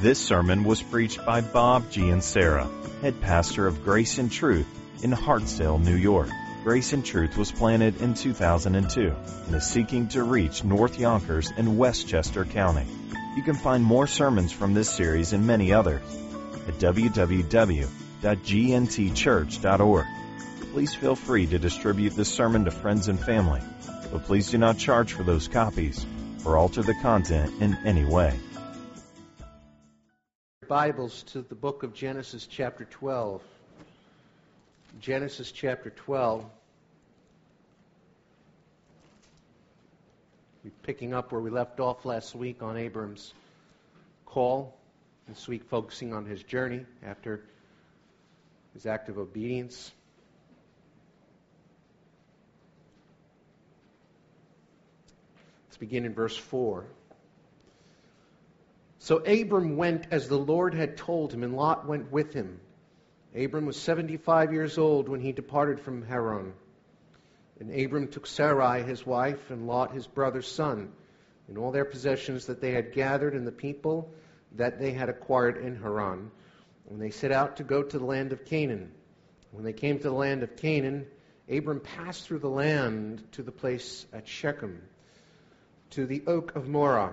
This sermon was preached by Bob G. and Sarah, head pastor of Grace and Truth in Hartsdale, New York. Grace and Truth was planted in 2002 and is seeking to reach North Yonkers and Westchester County. You can find more sermons from this series and many others at www.gntchurch.org. Please feel free to distribute this sermon to friends and family, but please do not charge for those copies or alter the content in any way. Bibles to the book of Genesis chapter 12. Genesis chapter 12. We're picking up where we left off last week on Abram's call. This week focusing on his journey after his act of obedience. Let's begin in verse 4. So Abram went as the Lord had told him, and Lot went with him. Abram was 75 years old when he departed from Haran. And Abram took Sarai, his wife, and Lot, his brother's son, and all their possessions that they had gathered and the people that they had acquired in Haran. And they set out to go to the land of Canaan. When they came to the land of Canaan, Abram passed through the land to the place at Shechem, to the oak of Moreh.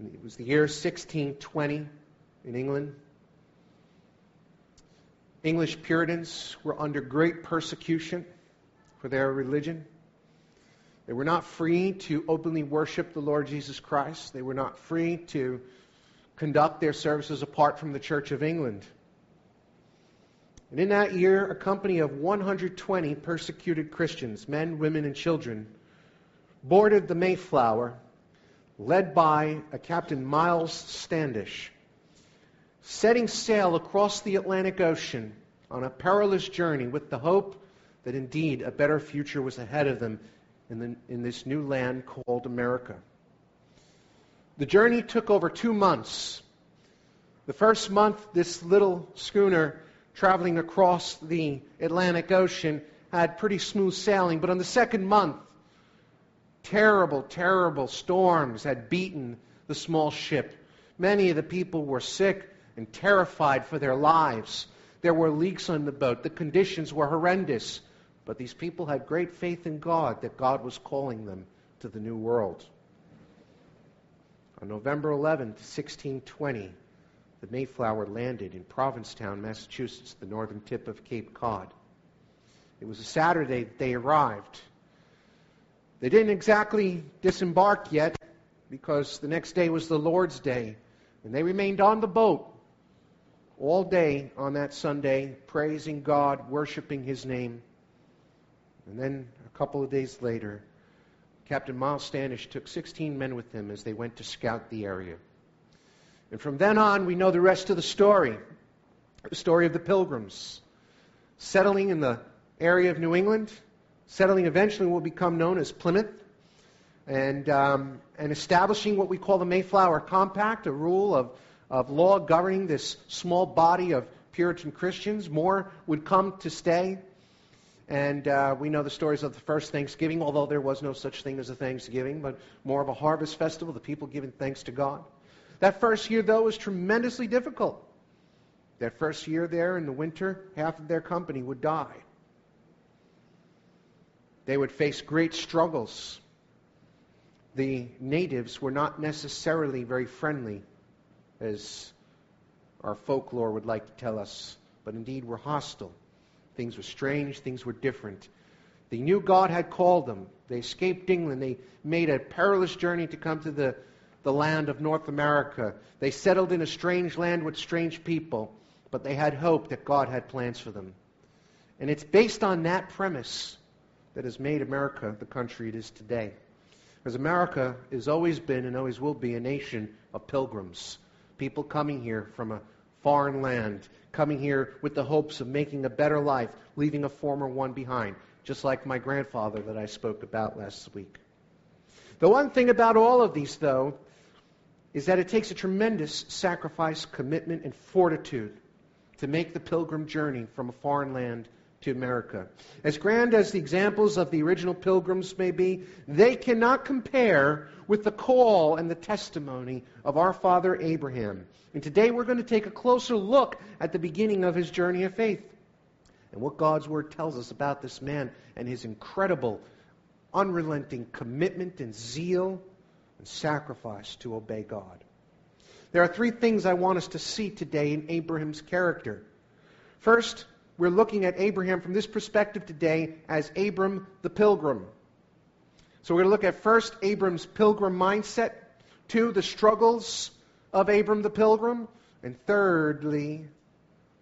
And it was the year 1620 in England. English Puritans were under great persecution for their religion. They were not free to openly worship the Lord Jesus Christ. They were not free to conduct their services apart from the Church of England. And in that year, a company of 120 persecuted Christians, men, women, and children, boarded the Mayflower, led by a Captain Miles Standish, setting sail across the Atlantic Ocean on a perilous journey with the hope that indeed a better future was ahead of them in this new land called America. The journey took over 2 months. The first month, this little schooner traveling across the Atlantic Ocean had pretty smooth sailing, but on the second month, terrible, terrible storms had beaten the small ship. Many of the people were sick and terrified for their lives. There were leaks on the boat. The conditions were horrendous. But these people had great faith in God that God was calling them to the new world. On November 11th, 1620, the Mayflower landed in Provincetown, Massachusetts, the northern tip of Cape Cod. It was a Saturday that they arrived. They didn't exactly disembark yet, because the next day was the Lord's Day, and they remained on the boat all day on that Sunday, praising God, worshiping His name. And then a couple of days later, Captain Miles Standish took 16 men with him as they went to scout the area. And from then on, we know the rest of the story of the Pilgrims, settling in the area of New England, settling eventually will become known as Plymouth, and establishing what we call the Mayflower Compact, a rule of law governing this small body of Puritan Christians. More would come to stay, and we know the stories of the first Thanksgiving, although there was no such thing as a Thanksgiving, but more of a harvest festival, the people giving thanks to God. That first year, though, was tremendously difficult. That first year there in the winter, half of their company would die. They would face great struggles. The natives were not necessarily very friendly, as our folklore would like to tell us, but indeed were hostile. Things were strange, things were different. They knew God had called them. They escaped England. They made a perilous journey to come to the land of North America. They settled in a strange land with strange people, but they had hope that God had plans for them. And it's based on that premise that has made America the country it is today. Because America has always been and always will be a nation of pilgrims, people coming here from a foreign land, coming here with the hopes of making a better life, leaving a former one behind, just like my grandfather that I spoke about last week. The one thing about all of these, though, is that it takes a tremendous sacrifice, commitment, and fortitude to make the pilgrim journey from a foreign land to America. As grand as the examples of the original pilgrims may be, they cannot compare with the call and the testimony of our father Abraham. And today we're going to take a closer look at the beginning of his journey of faith and what God's Word tells us about this man and his incredible, unrelenting commitment and zeal and sacrifice to obey God. There are three things I want us to see today in Abraham's character. First, we're looking at Abraham from this perspective today as Abram the pilgrim. So we're going to look at first, Abram's pilgrim mindset. Two, the struggles of Abram the pilgrim. And thirdly,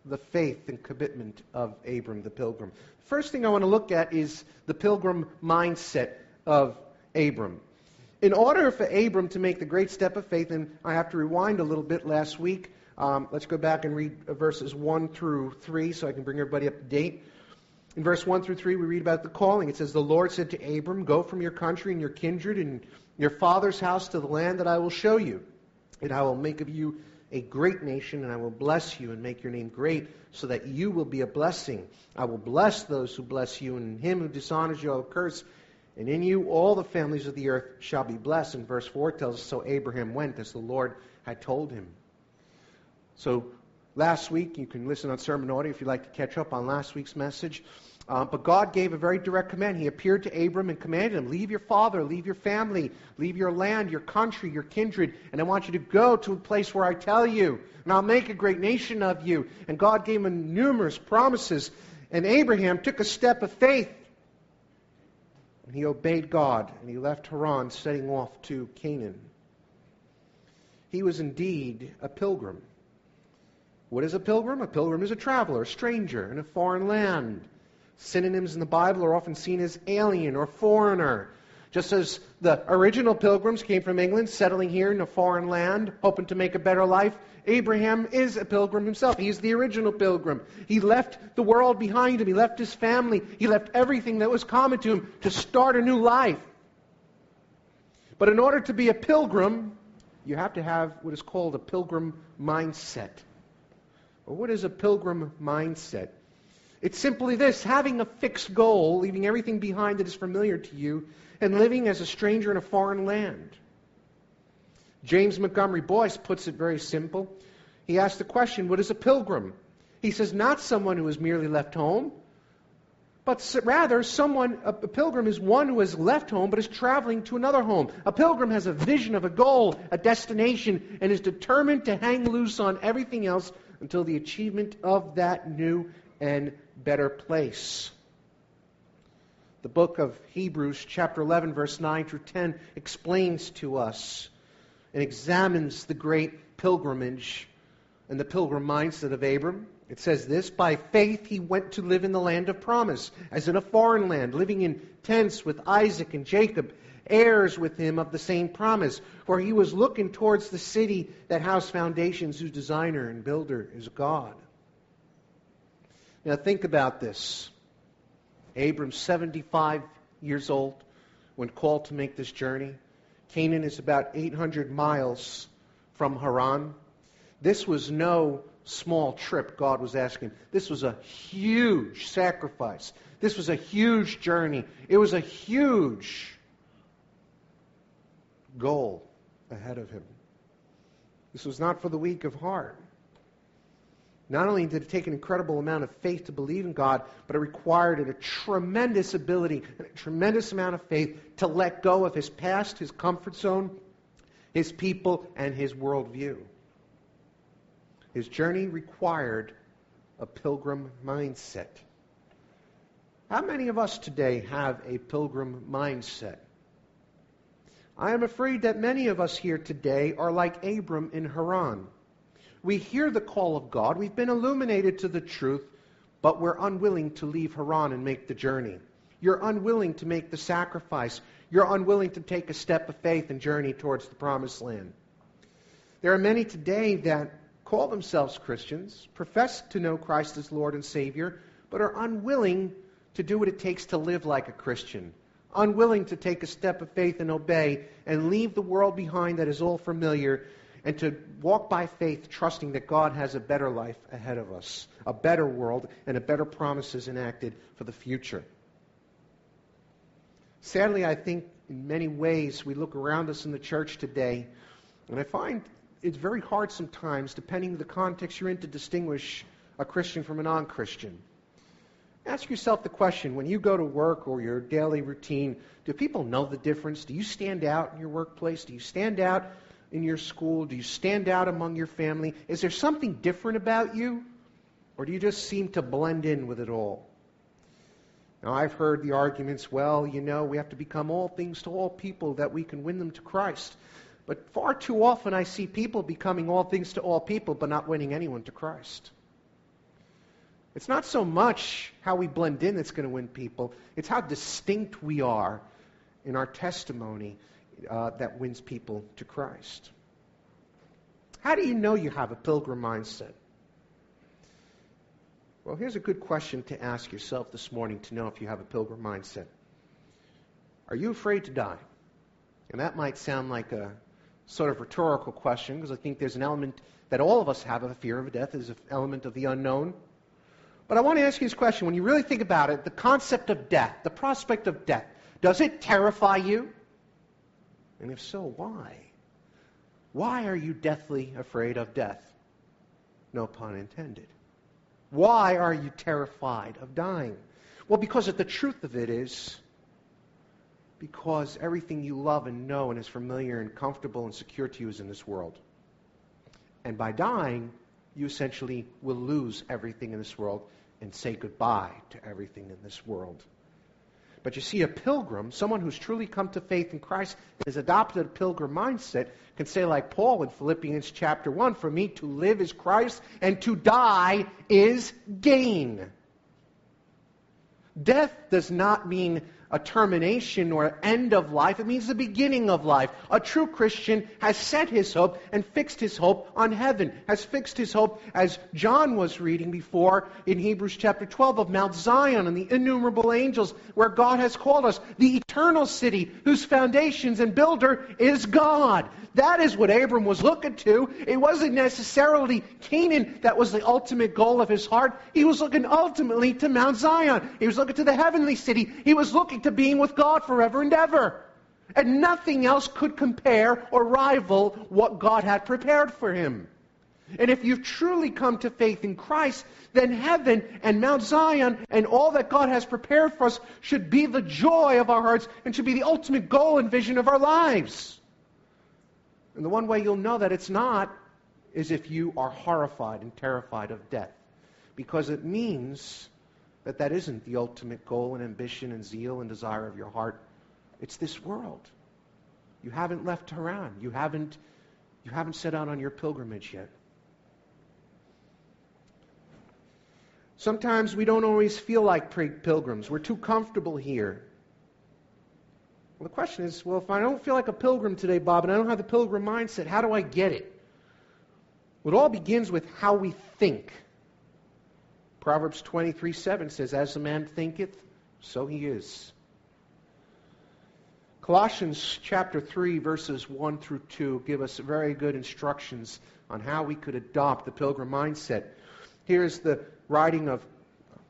the faith and commitment of Abram the pilgrim. First thing I want to look at is the pilgrim mindset of Abram. In order for Abram to make the great step of faith, and I have to rewind a little bit last week, let's go back and read verses 1 through 3 so I can bring everybody up to date. In verse 1 through 3, we read about the calling. It says, "The Lord said to Abram, go from your country and your kindred and your father's house to the land that I will show you. And I will make of you a great nation, and I will bless you and make your name great so that you will be a blessing. I will bless those who bless you, and him who dishonors you I will curse. And in you all the families of the earth shall be blessed." And verse 4 tells us, so Abraham went as the Lord had told him. So last week, you can listen on Sermon Audio if you'd like to catch up on last week's message. But God gave a very direct command. He appeared to Abram and commanded him, leave your father, leave your family, leave your land, your country, your kindred, and I want you to go to a place where I tell you, and I'll make a great nation of you. And God gave him numerous promises, and Abraham took a step of faith. And he obeyed God, and he left Haran, setting off to Canaan. He was indeed a pilgrim. What is a pilgrim? A pilgrim is a traveler, a stranger in a foreign land. Synonyms in the Bible are often seen as alien or foreigner. Just as the original pilgrims came from England, settling here in a foreign land, hoping to make a better life, Abraham is a pilgrim himself. He is the original pilgrim. He left the world behind him. He left his family. He left everything that was common to him to start a new life. But in order to be a pilgrim, you have to have what is called a pilgrim mindset. Or what is a pilgrim mindset? It's simply this, having a fixed goal, leaving everything behind that is familiar to you, and living as a stranger in a foreign land. James Montgomery Boyce puts it very simple. He asks the question, what is a pilgrim? He says, not someone who has merely left home, but rather a pilgrim is one who has left home but is traveling to another home. A pilgrim has a vision of a goal, a destination, and is determined to hang loose on everything else until the achievement of that new and better place. The book of Hebrews, chapter 11, verse 9 through 10, explains to us and examines the great pilgrimage and the pilgrim mindset of Abram. It says this, by faith he went to live in the land of promise, as in a foreign land, living in tents with Isaac and Jacob, heirs with him of the same promise. For he was looking towards the city that housed foundations, whose designer and builder is God. Now think about this. Abram, 75 years old, when called to make this journey. Canaan is about 800 miles from Haran. This was no small trip God was asking. This was a huge sacrifice. This was a huge journey. It was a huge goal ahead of him. This was not for the weak of heart. Not only did it take an incredible amount of faith to believe in God, but it required a tremendous ability, a tremendous amount of faith to let go of his past, his comfort zone, his people, and his worldview. His journey required a pilgrim mindset. How many of us today have a pilgrim mindset? I am afraid that many of us here today are like Abram in Haran. We hear the call of God. We've been illuminated to the truth, but we're unwilling to leave Haran and make the journey. You're unwilling to make the sacrifice. you're unwilling to take a step of faith and journey towards the promised land. There are many today that call themselves Christians, profess to know Christ as Lord and Savior, but are unwilling to do what it takes to live like a Christian, unwilling to take a step of faith and obey and leave the world behind that is all familiar and to walk by faith, trusting that God has a better life ahead of us, a better world, and a better promises enacted for the future. Sadly, I think in many ways we look around us in the church today, and I find it's very hard sometimes, depending on the context you're in, to distinguish a Christian from a non-Christian. Ask yourself the question, when you go to work or your daily routine, do people know the difference? Do you stand out in your workplace? Do you stand out in your school? Do you stand out among your family? Is there something different about you? Or do you just seem to blend in with it all? Now, I've heard the arguments, well, you know, we have to become all things to all people that we can win them to Christ. But far too often I see people becoming all things to all people but not winning anyone to Christ. It's not so much how we blend in that's going to win people. It's how distinct we are in our testimony that wins people to Christ. How do you know you have a pilgrim mindset? Well, here's a good question to ask yourself this morning to know if you have a pilgrim mindset. Are you afraid to die? And that might sound like a sort of rhetorical question, because I think there's an element that all of us have of a fear of death, is an element of the unknown. But I want to ask you this question. When you really think about it, the concept of death, the prospect of death, does it terrify you? And if so, why? Why are you deathly afraid of death? No pun intended. Why are you terrified of dying? Well, because the truth of it is, because everything you love and know and is familiar and comfortable and secure to you is in this world. And by dying, you essentially will lose everything in this world and say goodbye to everything in this world. But you see, a pilgrim, someone who's truly come to faith in Christ and has adopted a pilgrim mindset, can say like Paul in Philippians chapter 1, for me to live is Christ and to die is gain. Death does not mean a termination or end of life. It means the beginning of life. A true Christian has set his hope and fixed his hope on heaven, has fixed his hope, as John was reading before in Hebrews chapter 12, of Mount Zion and the innumerable angels where God has called us, the eternal city whose foundations and builder is God. That is what Abram was looking to. It wasn't necessarily Canaan that was the ultimate goal of his heart. He was looking ultimately to Mount Zion. He was looking to the heavenly city. He was looking to being with God forever and ever. And nothing else could compare or rival what God had prepared for him. And if you've truly come to faith in Christ, then heaven and Mount Zion and all that God has prepared for us should be the joy of our hearts and should be the ultimate goal and vision of our lives. And the one way you'll know that it's not is if you are horrified and terrified of death. Because it means that isn't the ultimate goal and ambition and zeal and desire of your heart. It's this world. You haven't left Haran. You haven't set out on your pilgrimage yet. Sometimes we don't always feel like pilgrims. We're too comfortable here. Well, the question is, well, if I don't feel like a pilgrim today, Bob, and I don't have the pilgrim mindset, how do I get it? Well, it all begins with how we think. Proverbs 23:7 says, as a man thinketh, so he is. Colossians chapter 3, verses 1 through 2 give us very good instructions on how we could adopt the pilgrim mindset. Here is the writing of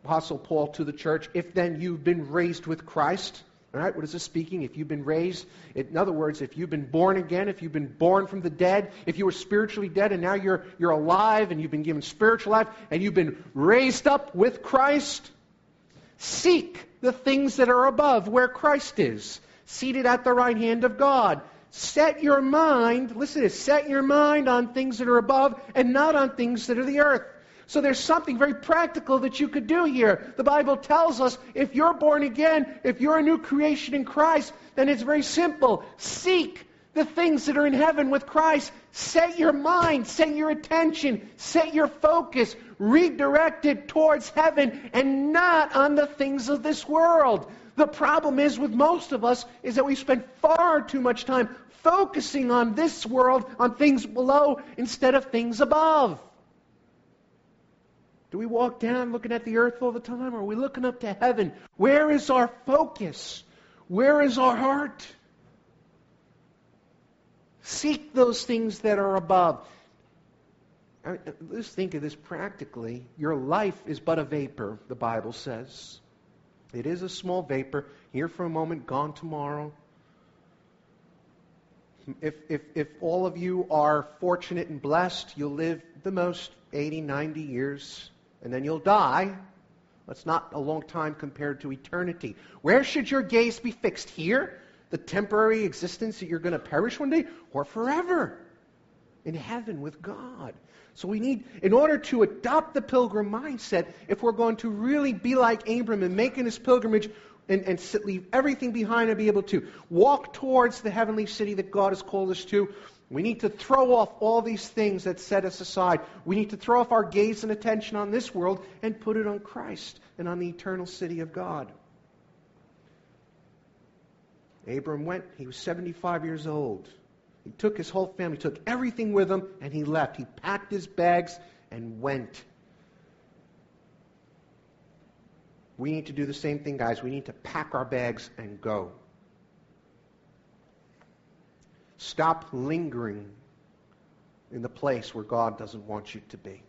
Apostle Paul to the church. If then you've been raised with Christ, all right, what is this speaking? If you've been raised, in other words, if you've been born again, if you've been born from the dead, if you were spiritually dead and now you're alive and you've been given spiritual life and you've been raised up with Christ, seek the things that are above where Christ is, seated at the right hand of God. Set your mind, listen to this, set your mind on things that are above and not on things that are the earth. So there's something very practical that you could do here. The Bible tells us if you're born again, if you're a new creation in Christ, then it's very simple. Seek the things that are in heaven with Christ. Set your mind, set your attention, set your focus, redirect it towards heaven and not on the things of this world. The problem is with most of us is that we spend far too much time focusing on this world, on things below, instead of things above. Do we walk down looking at the earth all the time, or are we looking up to heaven? Where is our focus? Where is our heart? Seek those things that are above. Let's think of this practically. Your life is but a vapor, the Bible says. It is a small vapor, here for a moment, gone tomorrow. If all of you are fortunate and blessed, you'll live the most 80, 90 years, and then you'll die. That's not a long time compared to eternity. Where should your gaze be fixed? Here? The temporary existence that you're going to perish one day, or forever in heaven with God. So we need, in order to adopt the pilgrim mindset, if we're going to really be like Abram and making this pilgrimage and leave everything behind and be able to walk towards the heavenly city that God has called us to, we need to throw off all these things that set us aside. We need to throw off our gaze and attention on this world and put it on Christ and on the eternal city of God. Abram went, he was 75 years old. He took his whole family, took everything with him, and he left. He packed his bags and went. We need to do the same thing, guys. We need to pack our bags and go. Stop lingering in the place where God doesn't want you to be.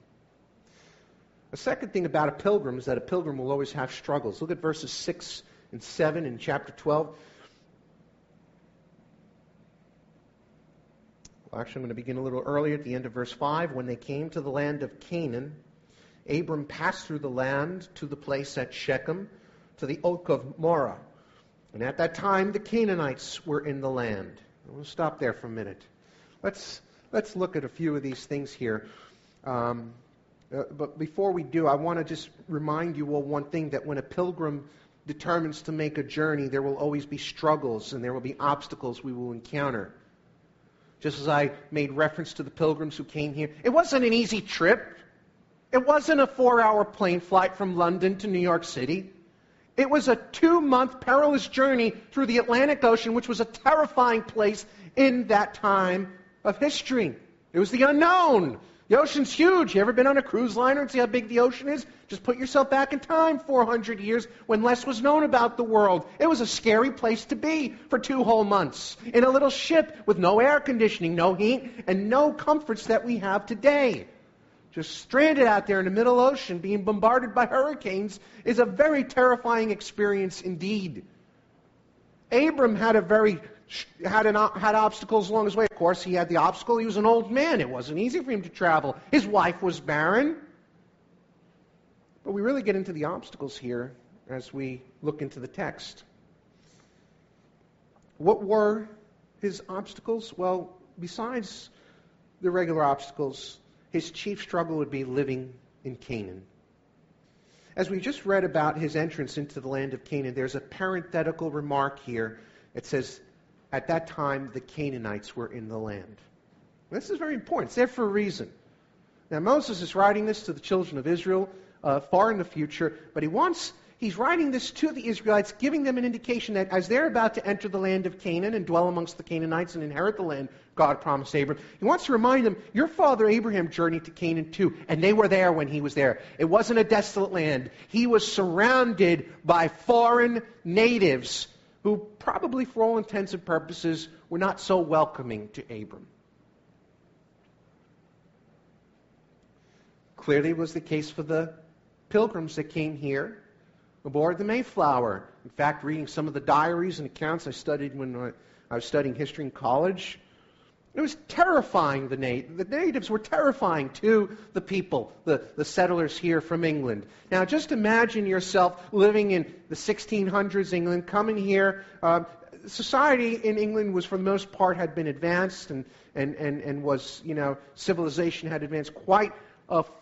The second thing about a pilgrim is that a pilgrim will always have struggles. Look at verses 6 and 7 in chapter 12. Actually, I'm going to begin a little earlier at the end of verse 5. When they came to the land of Canaan, Abram passed through the land to the place at Shechem, to the oak of Moreh. And at that time, the Canaanites were in the land. I'm going to stop there for a minute. Let's look at a few of these things here. But before we do, I want to just remind you all one thing, that when a pilgrim determines to make a journey, there will always be struggles and there will be obstacles we will encounter. Just as I made reference to the pilgrims who came here. It wasn't an easy trip. It wasn't a 4-hour plane flight from London to New York City. It was a 2-month perilous journey through the Atlantic Ocean, which was a terrifying place in that time of history. It was the unknown. The ocean's huge. You ever been on a cruise liner and see how big the ocean is? Just put yourself back in time 400 years when less was known about the world. It was a scary place to be for 2 whole months in a little ship with no air conditioning, no heat, and no comforts that we have today. Just stranded out there in the middle ocean being bombarded by hurricanes is a very terrifying experience indeed. Abram had obstacles along his way. Of course, he had the obstacle. He was an old man. It wasn't easy for him to travel. His wife was barren. But we really get into the obstacles here as we look into the text. What were his obstacles? Well, besides the regular obstacles, his chief struggle would be living in Canaan. As we just read about his entrance into the land of Canaan, there's a parenthetical remark here. It says, at that time, the Canaanites were in the land. This is very important. It's there for a reason. Now, Moses is writing this to the children of Israel far in the future, but he's writing this to the Israelites, giving them an indication that as they're about to enter the land of Canaan and dwell amongst the Canaanites and inherit the land God promised Abram, he wants to remind them, your father Abraham journeyed to Canaan too, and they were there when he was there. It wasn't a desolate land. He was surrounded by foreign natives who probably, for all intents and purposes, were not so welcoming to Abram. Clearly it was the case for the pilgrims that came here aboard the Mayflower. In fact, reading some of the diaries and accounts I studied when I was studying history in college, it was terrifying. The natives were terrifying to the people, the settlers here from England. Now, just imagine yourself living in the 1600s England, coming here. Society in England was, for the most part, had been advanced and was, civilization had advanced quite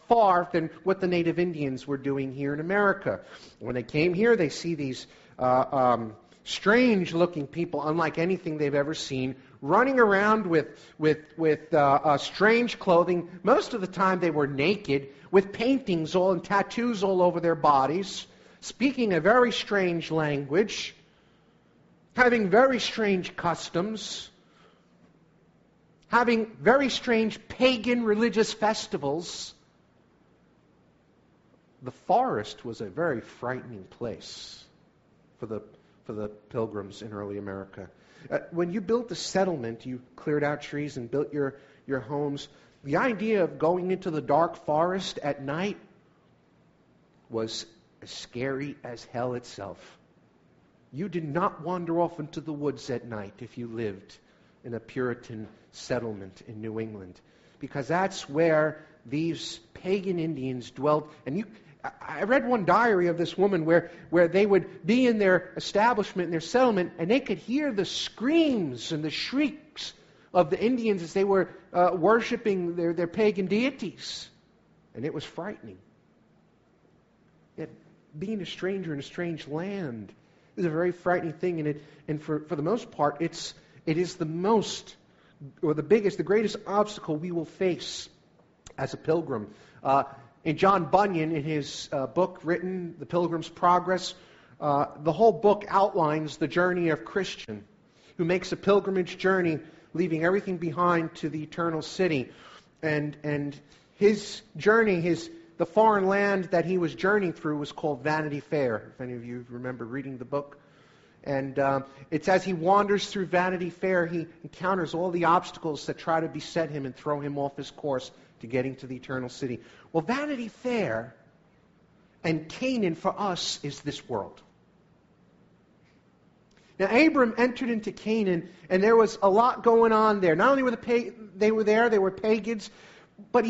far than what the native Indians were doing here in America. When they came here, they see these strange-looking people, unlike anything they've ever seen, running around with strange clothing. Most of the time they were naked, with paintings all and tattoos all over their bodies. speaking a very strange language, having very strange customs, having very strange pagan religious festivals. The forest was a very frightening place for the pilgrims in early America. When you built the settlement, you cleared out trees and built your homes. The idea of going into the dark forest at night was as scary as hell itself. You did not wander off into the woods at night if you lived in a Puritan settlement in New England, because that's where these pagan Indians dwelt. And I read one diary of this woman where they would be in their establishment, in their settlement, and they could hear the screams and the shrieks of the Indians as they were worshiping their pagan deities. And it was frightening. Yet being a stranger in a strange land is a very frightening thing. And for the most part, it is the most, or the biggest, the greatest obstacle we will face as a pilgrim. In John Bunyan, in his book written, The Pilgrim's Progress, the whole book outlines the journey of Christian, who makes a pilgrimage journey, leaving everything behind to the eternal city. And his journey, the foreign land that he was journeying through was called Vanity Fair, if any of you remember reading the book. And it's as he wanders through Vanity Fair, he encounters all the obstacles that try to beset him and throw him off his course to getting to the eternal city. Well, Vanity Fair and Canaan for us is this world. Now, Abram entered into Canaan, and there was a lot going on there. Not only were they were pagans, but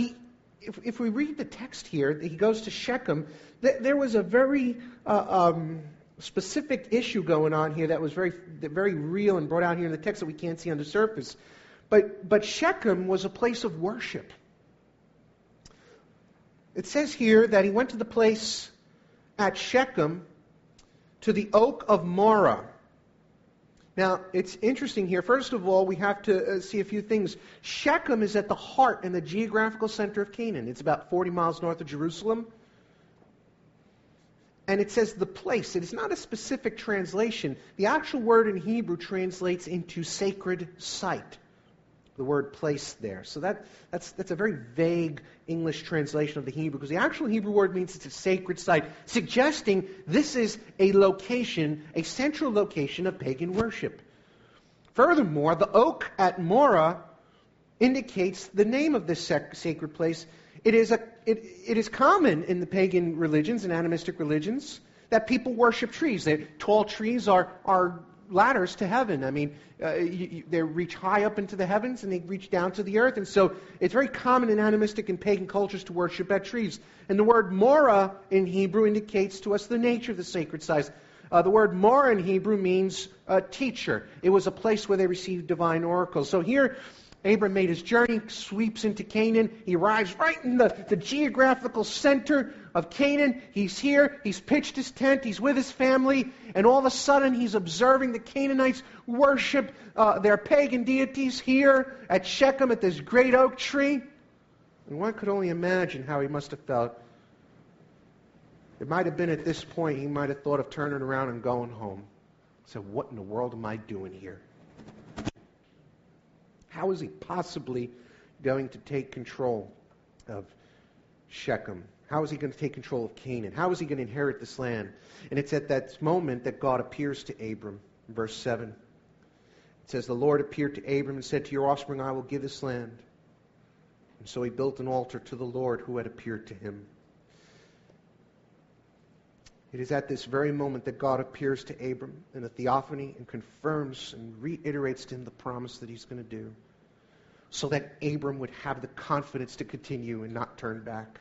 if we read the text here, he goes to Shechem. There was a very specific issue going on here that was very real and brought out here in the text that we can't see on the surface. But Shechem was a place of worship. It says here that he went to the place at Shechem, to the oak of Moreh. Now, it's interesting here. First of all, we have to see a few things. Shechem is at the heart and the geographical center of Canaan. It's about 40 miles north of Jerusalem. And it says the place. It is not a specific translation. The actual word in Hebrew translates into sacred site, the word place there. So that's a very vague English translation of the Hebrew, because the actual Hebrew word means it's a sacred site, suggesting this is a location, a central location of pagan worship. Furthermore, the oak at Moreh indicates the name of this sacred place. It is common in the pagan religions and animistic religions that people worship trees. Tall trees are ladders to heaven. I mean, they reach high up into the heavens and they reach down to the earth. And so it's very common in animistic and pagan cultures to worship at trees. And the word Moreh in Hebrew indicates to us the nature of the sacred site. The word Moreh in Hebrew means teacher. It was a place where they received divine oracles. So here, Abram made his journey, sweeps into Canaan. He arrives right in the geographical center of Canaan. He's here. He's pitched his tent. He's with his family. And all of a sudden, he's observing the Canaanites worship their pagan deities here at Shechem at this great oak tree. And one could only imagine how he must have felt. It might have been at this point he might have thought of turning around and going home. He said, "What in the world am I doing here? How is he possibly going to take control of Shechem? How is he going to take control of Canaan? How is he going to inherit this land?" And it's at that moment that God appears to Abram. In verse 7, it says, "The Lord appeared to Abram and said, 'To your offspring I will give this land.' And so he built an altar to the Lord who had appeared to him." It is at this very moment that God appears to Abram in a theophany and confirms and reiterates to him the promise that he's going to do, so that Abram would have the confidence to continue and not turn back.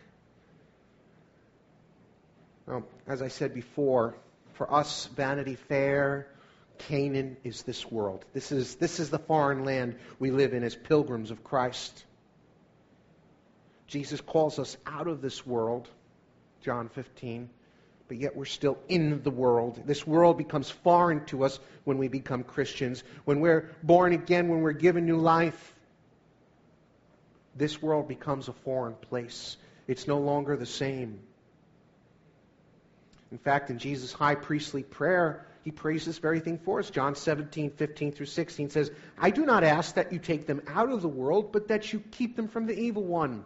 Now, as I said before, for us, Vanity Fair, Canaan is this world. This is the foreign land we live in as pilgrims of Christ. Jesus calls us out of this world, John 15. But yet we're still in the world. This world becomes foreign to us when we become Christians. When we're born again, when we're given new life, this world becomes a foreign place. It's no longer the same. In fact, in Jesus' high priestly prayer, he prays this very thing for us. John 17:15-16 says, I do not ask that you take them out of the world, but that you keep them from the evil one.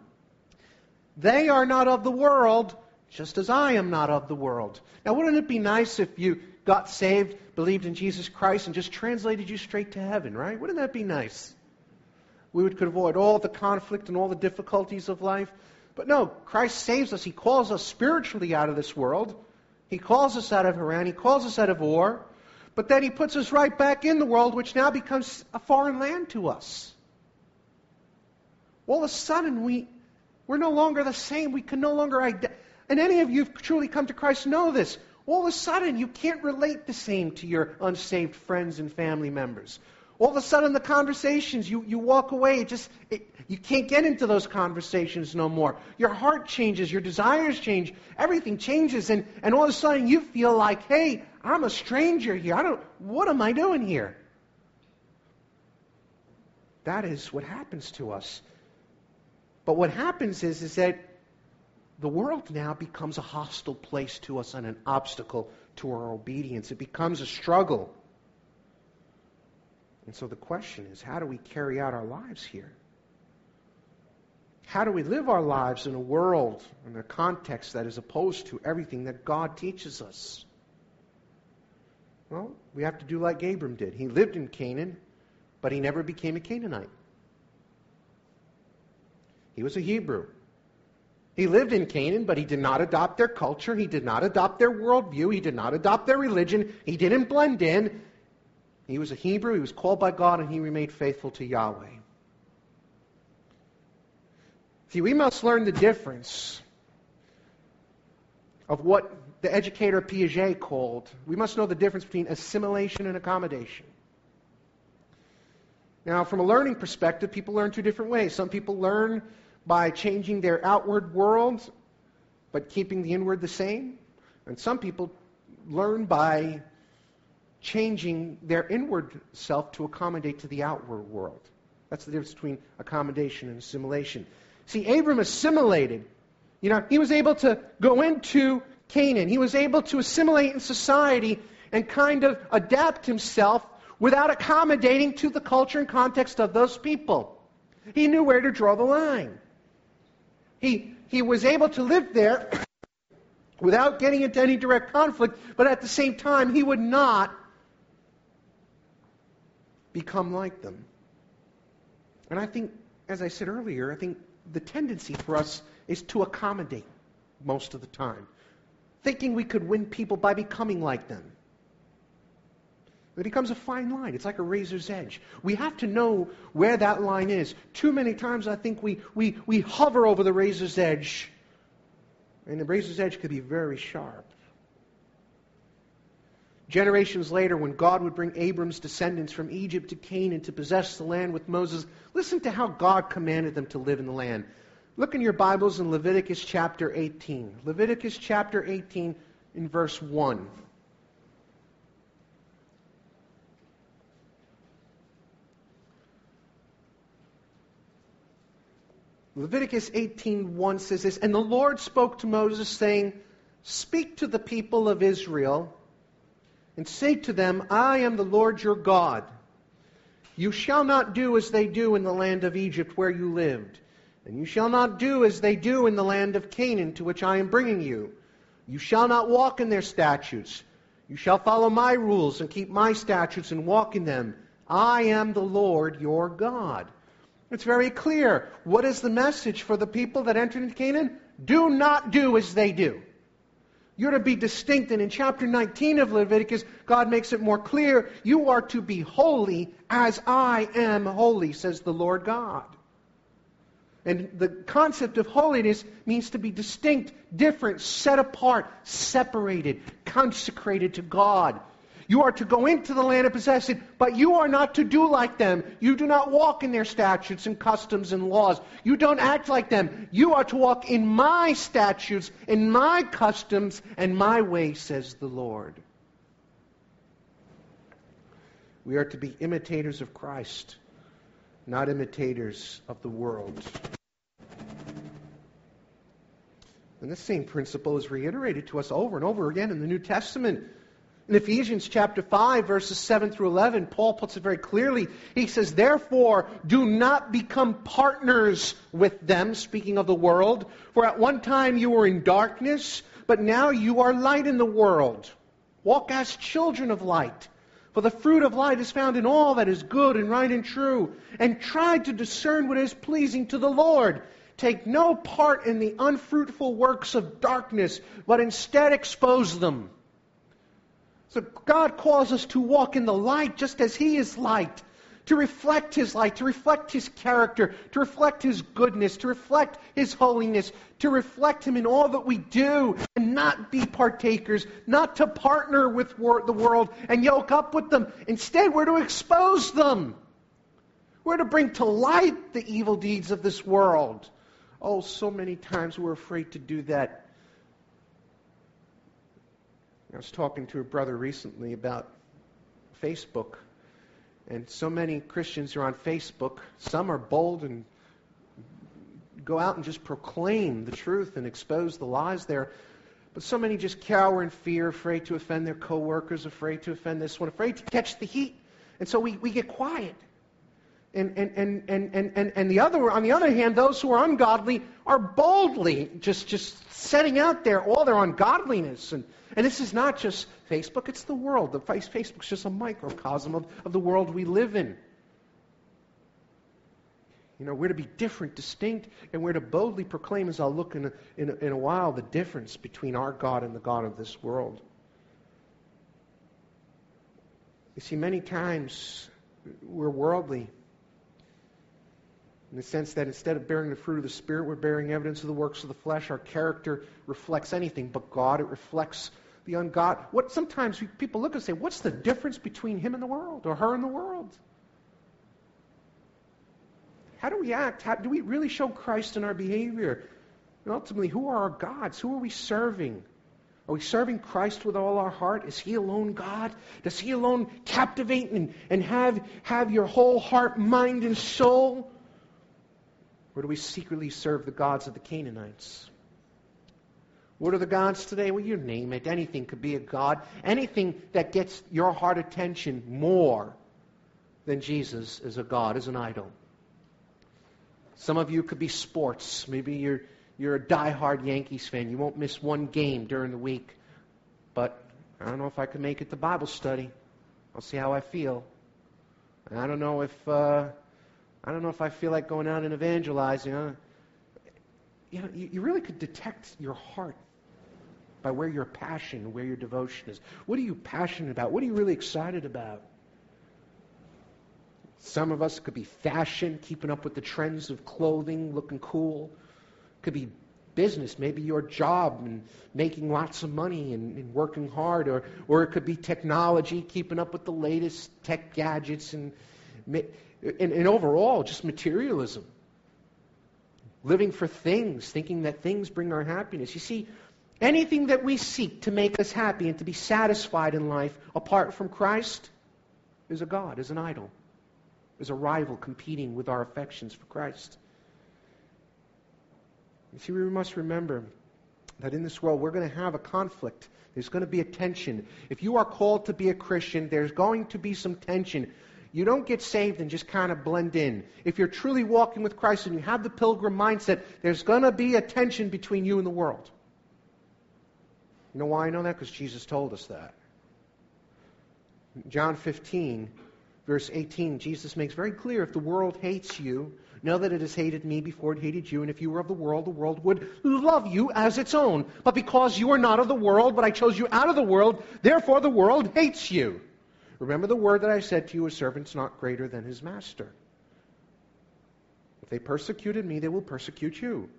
They are not of the world, just as I am not of the world. Now, wouldn't it be nice if you got saved, believed in Jesus Christ, and just translated you straight to heaven, right? Wouldn't that be nice? Could avoid all the conflict and all the difficulties of life. But no, Christ saves us. He calls us spiritually out of this world. He calls us out of Haran. He calls us out of Or. But then he puts us right back in the world, which now becomes a foreign land to us. All of a sudden, we're no longer the same. We can no longer identify. And any of you who've truly come to Christ know this. All of a sudden, you can't relate the same to your unsaved friends and family members. All of a sudden, the conversations, you walk away. You can't get into those conversations no more. Your heart changes. Your desires change. Everything changes. And all of a sudden, you feel like, hey, I'm a stranger here. What am I doing here? That is what happens to us. But what happens is that the world now becomes a hostile place to us and an obstacle to our obedience. It becomes a struggle. And so the question is, how do we carry out our lives here? How do we live our lives in a world, in a context that is opposed to everything that God teaches us? Well, we have to do like Abram did. He lived in Canaan, but he never became a Canaanite. He was a Hebrew. He lived in Canaan, but he did not adopt their culture. He did not adopt their worldview. He did not adopt their religion. He didn't blend in. He was a Hebrew. He was called by God, and he remained faithful to Yahweh. See, we must learn the difference of what the educator Piaget called. We must know the difference between assimilation and accommodation. Now, from a learning perspective, people learn two different ways. Some people learn by changing their outward world, but keeping the inward the same. And some people learn by changing their inward self to accommodate to the outward world. That's the difference between accommodation and assimilation. See, Abram assimilated. You know, he was able to go into Canaan. He was able to assimilate in society and kind of adapt himself without accommodating to the culture and context of those people. He knew where to draw the line. He was able to live there without getting into any direct conflict, but at the same time, he would not become like them. And I think, as I said earlier, I think the tendency for us is to accommodate most of the time, thinking we could win people by becoming like them. It becomes a fine line. It's like a razor's edge. We have to know where that line is. Too many times I think we hover over the razor's edge. And the razor's edge could be very sharp. Generations later, when God would bring Abram's descendants from Egypt to Canaan to possess the land with Moses, listen to how God commanded them to live in the land. Look in your Bibles in Leviticus chapter 18. Leviticus chapter 18 in verse 1. Leviticus 18:1 says this, and the Lord spoke to Moses, saying, speak to the people of Israel, and say to them, I am the Lord your God. You shall not do as they do in the land of Egypt where you lived, and you shall not do as they do in the land of Canaan to which I am bringing you. You shall not walk in their statutes. You shall follow my rules and keep my statutes and walk in them. I am the Lord your God. It's very clear. What is the message for the people that entered into Canaan? Do not do as they do. You're to be distinct. And in chapter 19 of Leviticus, God makes it more clear. You are to be holy as I am holy, says the Lord God. And the concept of holiness means to be distinct, different, set apart, separated, consecrated to God. You are to go into the land and possess it, but you are not to do like them. You do not walk in their statutes and customs and laws. You don't act like them. You are to walk in my statutes, in my customs, and my way, says the Lord. We are to be imitators of Christ, not imitators of the world. And this same principle is reiterated to us over and over again in the New Testament. In Ephesians chapter 5, verses 7 through 11, Paul puts it very clearly. He says, therefore, do not become partners with them, speaking of the world. For at one time you were in darkness, but now you are light in the world. Walk as children of light. For the fruit of light is found in all that is good and right and true. And try to discern what is pleasing to the Lord. Take no part in the unfruitful works of darkness, but instead expose them. So God calls us to walk in the light just as He is light, to reflect His light, to reflect His character, to reflect His goodness, to reflect His holiness, to reflect Him in all that we do, and not be partakers, not to partner with the world and yoke up with them. Instead, we're to expose them. We're to bring to light the evil deeds of this world. Oh, so many times we're afraid to do that. I was talking to a brother recently about Facebook, and so many Christians are on Facebook. Some are bold and go out and just proclaim the truth and expose the lies there. But so many just cower in fear, afraid to offend their coworkers, afraid to offend this one, afraid to catch the heat. And so we get quiet. And on the other hand, those who are ungodly are boldly just setting out there all their ungodliness. And this is not just Facebook, it's the world. Facebook's just a microcosm of the world we live in. You know, we're to be different, distinct, and we're to boldly proclaim, as I'll look in a while, the difference between our God and the God of this world. You see, many times we're worldly, in the sense that instead of bearing the fruit of the Spirit, we're bearing evidence of the works of the flesh. Our character reflects anything but God. It reflects the ungodly. Sometimes people look and say, what's the difference between him and the world, or her and the world? How do we act? How do we really show Christ in our behavior? And ultimately, who are our gods? Who are we serving? Are we serving Christ with all our heart? Is He alone God? Does He alone captivate and have your whole heart, mind, and soul? Or do we secretly serve the gods of the Canaanites? What are the gods today? Well, you name it. Anything could be a god. Anything that gets your heart attention more than Jesus is a god, is an idol. Some of you could be sports. Maybe you're a diehard Yankees fan. You won't miss one game during the week. But I don't know if I can make it to Bible study. I'll see how I feel. And I don't know if... I don't know if I feel like going out and evangelizing. You know, you really could detect your heart by where your passion, where your devotion is. What are you passionate about? What are you really excited about? Some of us could be fashion, keeping up with the trends of clothing, looking cool. Could be business, maybe your job and making lots of money and working hard. Or it could be technology, keeping up with the latest tech gadgets and overall, just materialism. Living for things, thinking that things bring our happiness. You see, anything that we seek to make us happy and to be satisfied in life apart from Christ is a god, is an idol, is a rival competing with our affections for Christ. You see, we must remember that in this world we're going to have a conflict. There's going to be a tension. If you are called to be a Christian, there's going to be some tension. You don't get saved and just kind of blend in. If you're truly walking with Christ and you have the pilgrim mindset, there's going to be a tension between you and the world. You know why I know that? Because Jesus told us that. John 15, verse 18, Jesus makes very clear, if the world hates you, know that it has hated me before it hated you. And if you were of the world would love you as its own. But because you are not of the world, but I chose you out of the world, therefore the world hates you. Remember the word that I said to you, a servant's not greater than his master. If they persecuted me, they will persecute you.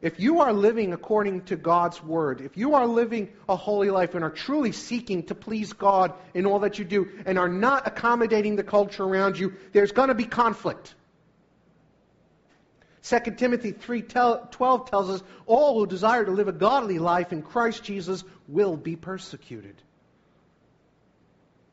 If you are living according to God's word, if you are living a holy life and are truly seeking to please God in all that you do and are not accommodating the culture around you, there's going to be conflict. 2 Timothy 3:12 tells us, all who desire to live a godly life in Christ Jesus will be persecuted.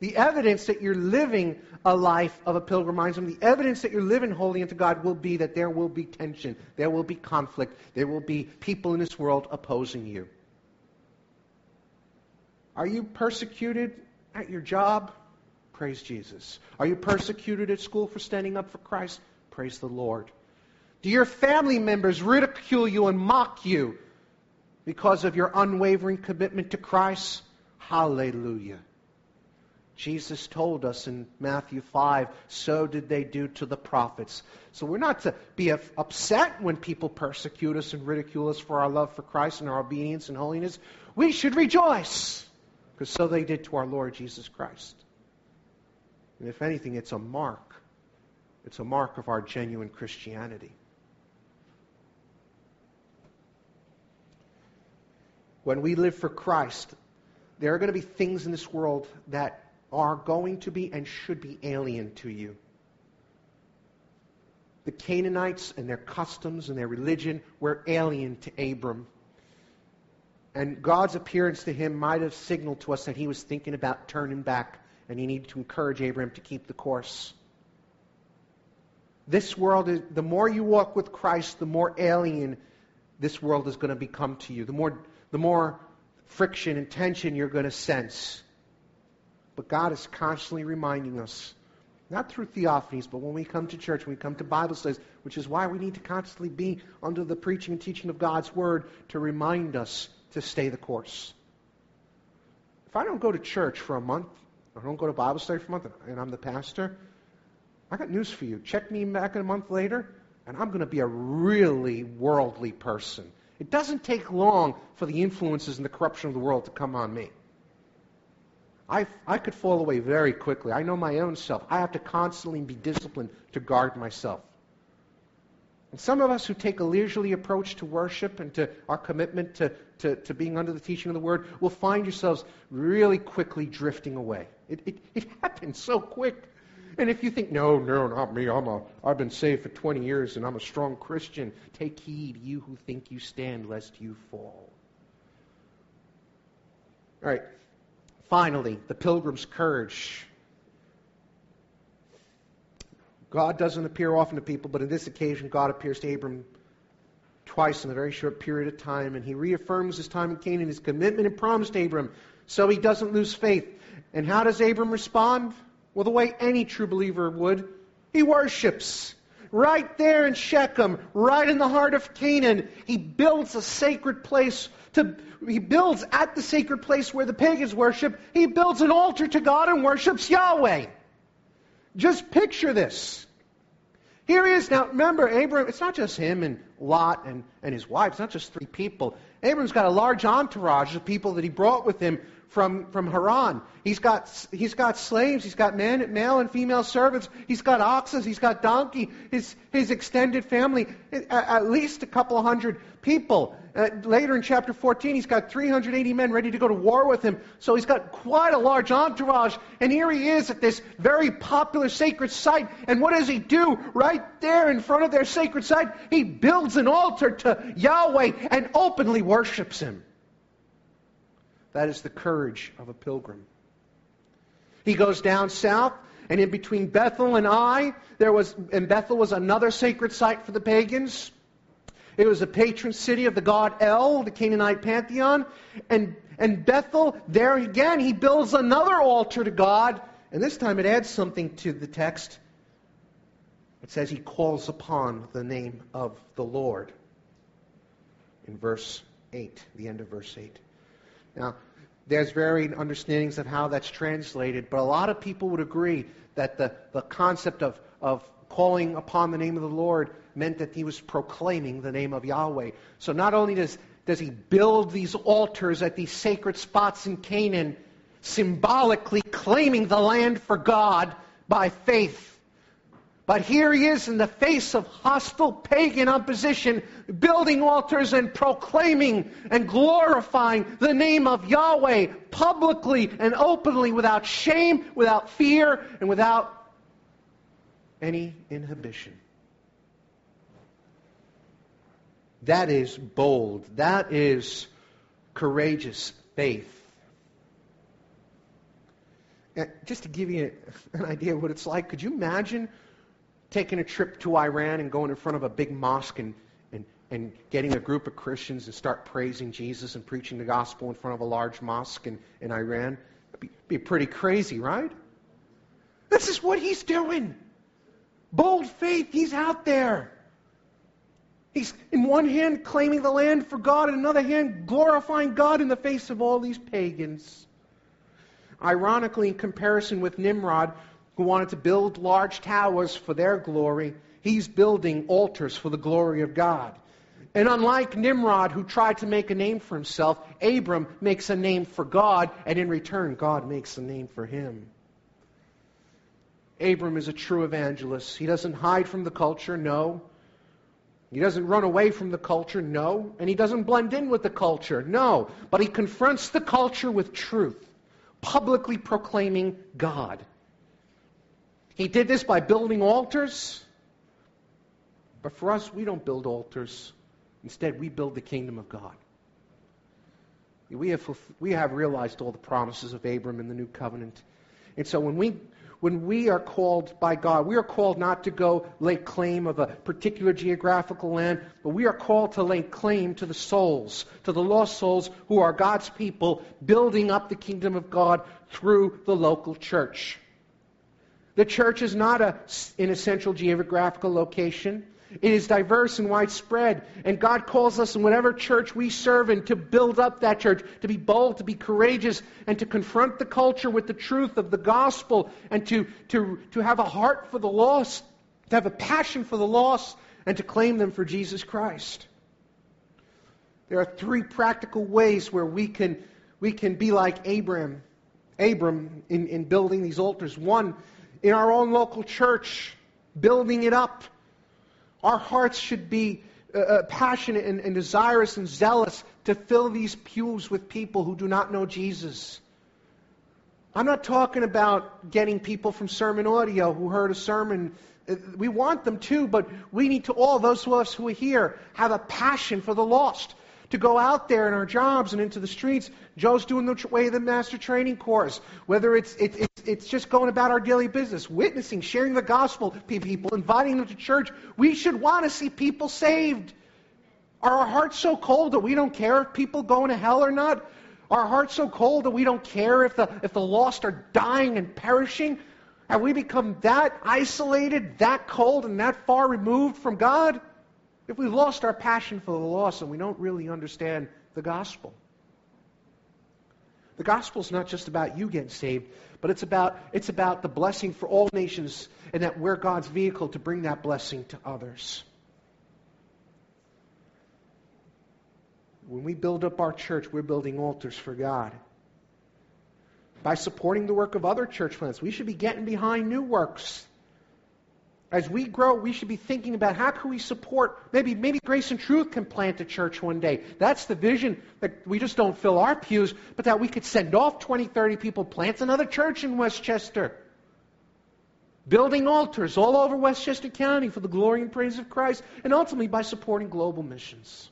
The evidence that you're living a life of a pilgrim mindedness, the evidence that you're living holy unto God will be that there will be tension, there will be conflict, there will be people in this world opposing you. Are you persecuted at your job? Praise Jesus. Are you persecuted at school for standing up for Christ? Praise the Lord. Do your family members ridicule you and mock you because of your unwavering commitment to Christ? Hallelujah. Jesus told us in Matthew 5, so did they do to the prophets. So we're not to be upset when people persecute us and ridicule us for our love for Christ and our obedience and holiness. We should rejoice, because so they did to our Lord Jesus Christ. And if anything, it's a mark. It's a mark of our genuine Christianity. When we live for Christ, there are going to be things in this world that are going to be and should be alien to you. The Canaanites and their customs and their religion were alien to Abram. And God's appearance to him might have signaled to us that he was thinking about turning back, and he needed to encourage Abram to keep the course. This world, the more you walk with Christ, the more alien this world is going to become to you. The more friction and tension you're going to sense. But God is constantly reminding us, not through theophanies, but when we come to church, when we come to Bible studies, which is why we need to constantly be under the preaching and teaching of God's Word to remind us to stay the course. If I don't go to church for a month, or don't go to Bible study for a month, and I'm the pastor, I got news for you. Check me back a month later, and I'm going to be a really worldly person. It doesn't take long for the influences and the corruption of the world to come on me. I could fall away very quickly. I know my own self. I have to constantly be disciplined to guard myself. And some of us who take a leisurely approach to worship and to our commitment to being under the teaching of the Word will find yourselves really quickly drifting away. It happens so quick. And if you think, no, not me, I've been saved for 20 years and I'm a strong Christian, take heed, you who think you stand, lest you fall. All right. Finally, the pilgrim's courage. God doesn't appear often to people, but on this occasion, God appears to Abram twice in a very short period of time, and he reaffirms his time in Canaan, his commitment and promise to Abram, so he doesn't lose faith. And how does Abram respond? Well, the way any true believer would. He worships. Right there in Shechem, right in the heart of Canaan, he builds a sacred place. He builds at the sacred place where the pagans worship. He builds an altar to God and worships Yahweh. Just picture this. Here he is. Now remember, Abram, it's not just him and Lot and his wife. It's not just three people. Abram's got a large entourage of people that he brought with him from Haran. He's got slaves. He's got male and female servants. He's got oxen. He's got donkey. His extended family, at least a couple of hundred people. Later in chapter 14, he's got 380 men ready to go to war with him. So he's got quite a large entourage. And here he is at this very popular sacred site. And what does he do? Right there in front of their sacred site, he builds an altar to Yahweh and openly worships him. That is the courage of a pilgrim. He goes down south, and in between Bethel and Ai, Bethel was another sacred site for the pagans. It was a patron city of the god El, the Canaanite pantheon. And Bethel, there again, he builds another altar to God. And this time it adds something to the text. It says he calls upon the name of the Lord. In verse 8, the end of verse 8. Now, there's varying understandings of how that's translated, but a lot of people would agree that the concept of calling upon the name of the Lord meant that he was proclaiming the name of Yahweh. So not only does he build these altars at these sacred spots in Canaan, symbolically claiming the land for God by faith, but here he is in the face of hostile pagan opposition, building altars and proclaiming and glorifying the name of Yahweh publicly and openly, without shame, without fear, and without any inhibition. That is bold. That is courageous faith. Just to give you an idea of what it's like, could you imagine taking a trip to Iran and going in front of a big mosque and getting a group of Christians and start praising Jesus and preaching the gospel in front of a large mosque in Iran? That'd be pretty crazy, right? This is what he's doing. Bold faith, he's out there. He's in one hand claiming the land for God, in another hand glorifying God in the face of all these pagans. Ironically, in comparison with Nimrod, who wanted to build large towers for their glory, he's building altars for the glory of God. And unlike Nimrod, who tried to make a name for himself, Abram makes a name for God, and in return, God makes a name for him. Abram is a true evangelist. He doesn't hide from the culture, no. He doesn't run away from the culture, no. And he doesn't blend in with the culture, no. But he confronts the culture with truth, publicly proclaiming God. He did this by building altars. But for us, we don't build altars. Instead, we build the kingdom of God. We have realized all the promises of Abram in the New Covenant. And so when we are called by God, we are called not to go lay claim of a particular geographical land, but we are called to lay claim to the souls, to the lost souls who are God's people, building up the kingdom of God through the local church. The church is not an essential geographical location. It is diverse and widespread. And God calls us in whatever church we serve in to build up that church, to be bold, to be courageous, and to confront the culture with the truth of the gospel, and to have a heart for the lost, to have a passion for the lost, and to claim them for Jesus Christ. There are three practical ways where we can be like Abram in building these altars. One, in our own local church, building it up. Our hearts should be passionate and desirous and zealous to fill these pews with people who do not know Jesus. I'm not talking about getting people from Sermon Audio who heard a sermon. We want them too, but we need to, all those of us who are here, have a passion for the lost. To go out there in our jobs and into the streets. Joe's doing the Way of the Master training course. Whether it's just going about our daily business, witnessing, sharing the gospel to people, inviting them to church. We should want to see people saved. Are our hearts so cold that we don't care if people go to hell or not? Are our hearts so cold that we don't care if the lost are dying and perishing? Have we become that isolated, that cold, and that far removed from God? If we've lost our passion for the lost and we don't really understand the gospel. The gospel's not just about you getting saved, but it's about the blessing for all nations, and that we're God's vehicle to bring that blessing to others. When we build up our church, we're building altars for God. By supporting the work of other church plants, we should be getting behind new works. As we grow, we should be thinking about how can we support, maybe Grace and Truth can plant a church one day. That's the vision, that we just don't fill our pews, but that we could send off 20, 30 people, plant another church in Westchester. Building altars all over Westchester County for the glory and praise of Christ, and ultimately by supporting global missions.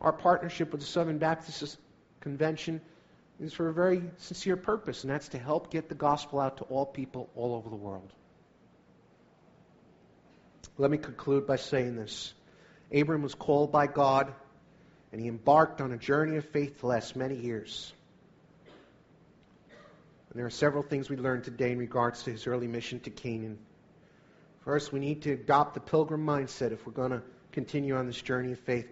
Our partnership with the Southern Baptist Convention is for a very sincere purpose, and that's to help get the gospel out to all people all over the world. Let me conclude by saying this. Abram was called by God, and he embarked on a journey of faith that lasts many years. And there are several things we learned today in regards to his early mission to Canaan. First, we need to adopt the pilgrim mindset if we're going to continue on this journey of faith.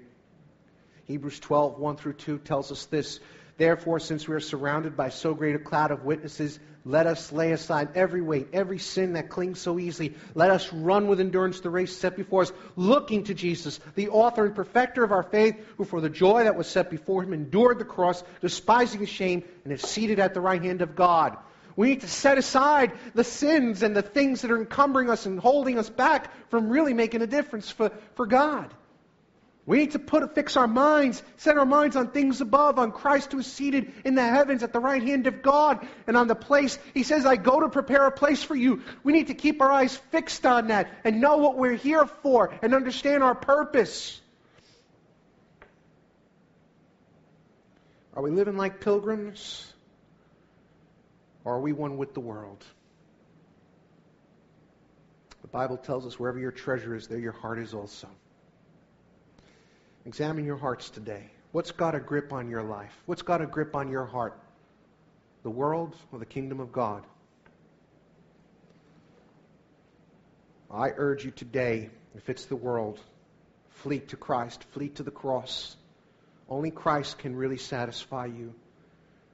Hebrews 12, 1 through 2 tells us this. Therefore, since we are surrounded by so great a cloud of witnesses, let us lay aside every weight, every sin that clings so easily. Let us run with endurance the race set before us, looking to Jesus, the author and perfecter of our faith, who for the joy that was set before him endured the cross, despising the shame, and is seated at the right hand of God. We need to set aside the sins and the things that are encumbering us and holding us back from really making a difference for God. We need to fix our minds, set our minds on things above, on Christ who is seated in the heavens at the right hand of God, and on the place. He says, I go to prepare a place for you. We need to keep our eyes fixed on that and know what we're here for and understand our purpose. Are we living like pilgrims? Or are we one with the world? The Bible tells us wherever your treasure is, there your heart is also. Examine your hearts today. What's got a grip on your life? What's got a grip on your heart? The world or the kingdom of God? I urge you today, if it's the world, flee to Christ, flee to the cross. Only Christ can really satisfy you.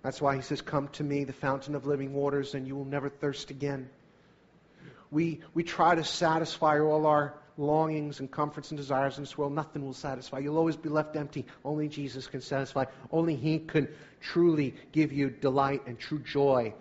That's why he says, come to me, the fountain of living waters, and you will never thirst again. We try to satisfy all our longings and comforts and desires in this world. Nothing will satisfy. You'll always be left empty. Only Jesus can satisfy. Only he can truly give you delight and true joy,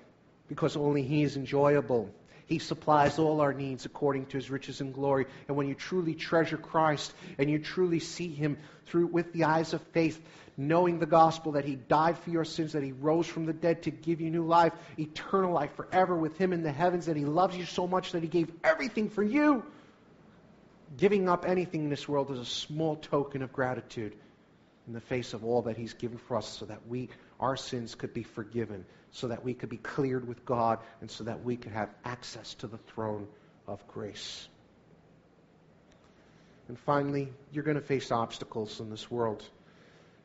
because only he is enjoyable. He supplies all our needs according to his riches and glory. And when you truly treasure Christ and you truly see him through with the eyes of faith, knowing the gospel, that he died for your sins, that he rose from the dead to give you new life, eternal life forever with him in the heavens, that he loves you so much that he gave everything for you. Giving up anything in this world is a small token of gratitude in the face of all that he's given for us, so that our sins could be forgiven, so that we could be cleared with God, and so that we could have access to the throne of grace. And finally, you're going to face obstacles in this world.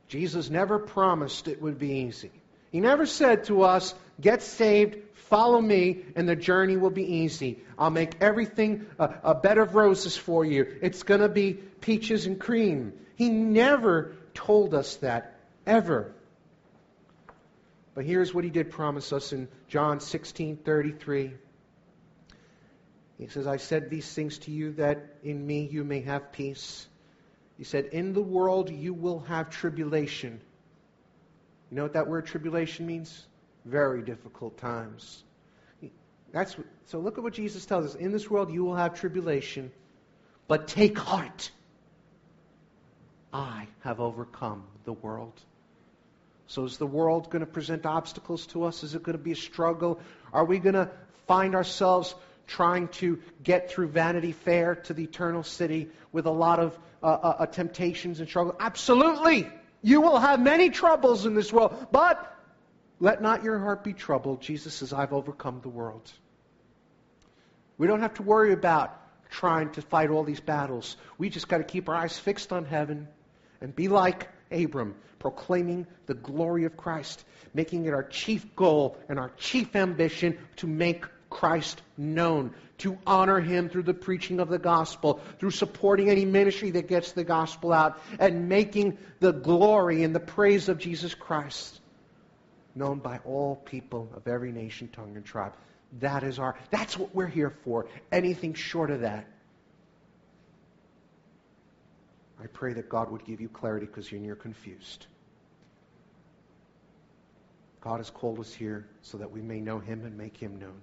Jesus never promised it would be easy. He never said to us, get saved, follow me, and the journey will be easy. I'll make everything a bed of roses for you. It's going to be peaches and cream. He never told us that, ever. But here's what he did promise us in John 16:33. He says, I said these things to you that in me you may have peace. He said, in the world you will have tribulation. You know what that word tribulation means? Very difficult times. So look at what Jesus tells us. In this world you will have tribulation, but take heart. I have overcome the world. So is the world going to present obstacles to us? Is it going to be a struggle? Are we going to find ourselves trying to get through Vanity Fair to the eternal city with a lot of temptations and struggles? Absolutely! You will have many troubles in this world, but let not your heart be troubled. Jesus says, I've overcome the world. We don't have to worry about trying to fight all these battles. We just got to keep our eyes fixed on heaven and be like Abram, proclaiming the glory of Christ, making it our chief goal and our chief ambition to make Christ known, to honor him through the preaching of the gospel, through supporting any ministry that gets the gospel out, and making the glory and the praise of Jesus Christ known by all people of every nation, tongue, and tribe. That's what we're here for. Anything short of that, I pray that God would give you clarity, because you're confused. God has called us here so that we may know him and make him known.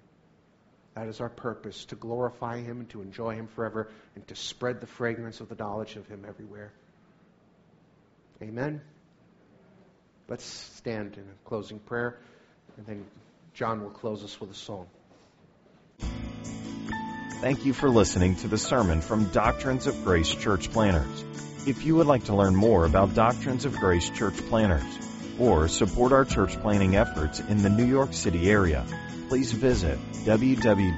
That is our purpose, to glorify him and to enjoy him forever and to spread the fragrance of the knowledge of him everywhere. Amen? Let's stand in a closing prayer, and then John will close us with a song. Thank you for listening to the sermon from Doctrines of Grace Church Planters. If you would like to learn more about Doctrines of Grace Church Planters or support our church planting efforts in the New York City area, please visit www.dg-cp.org.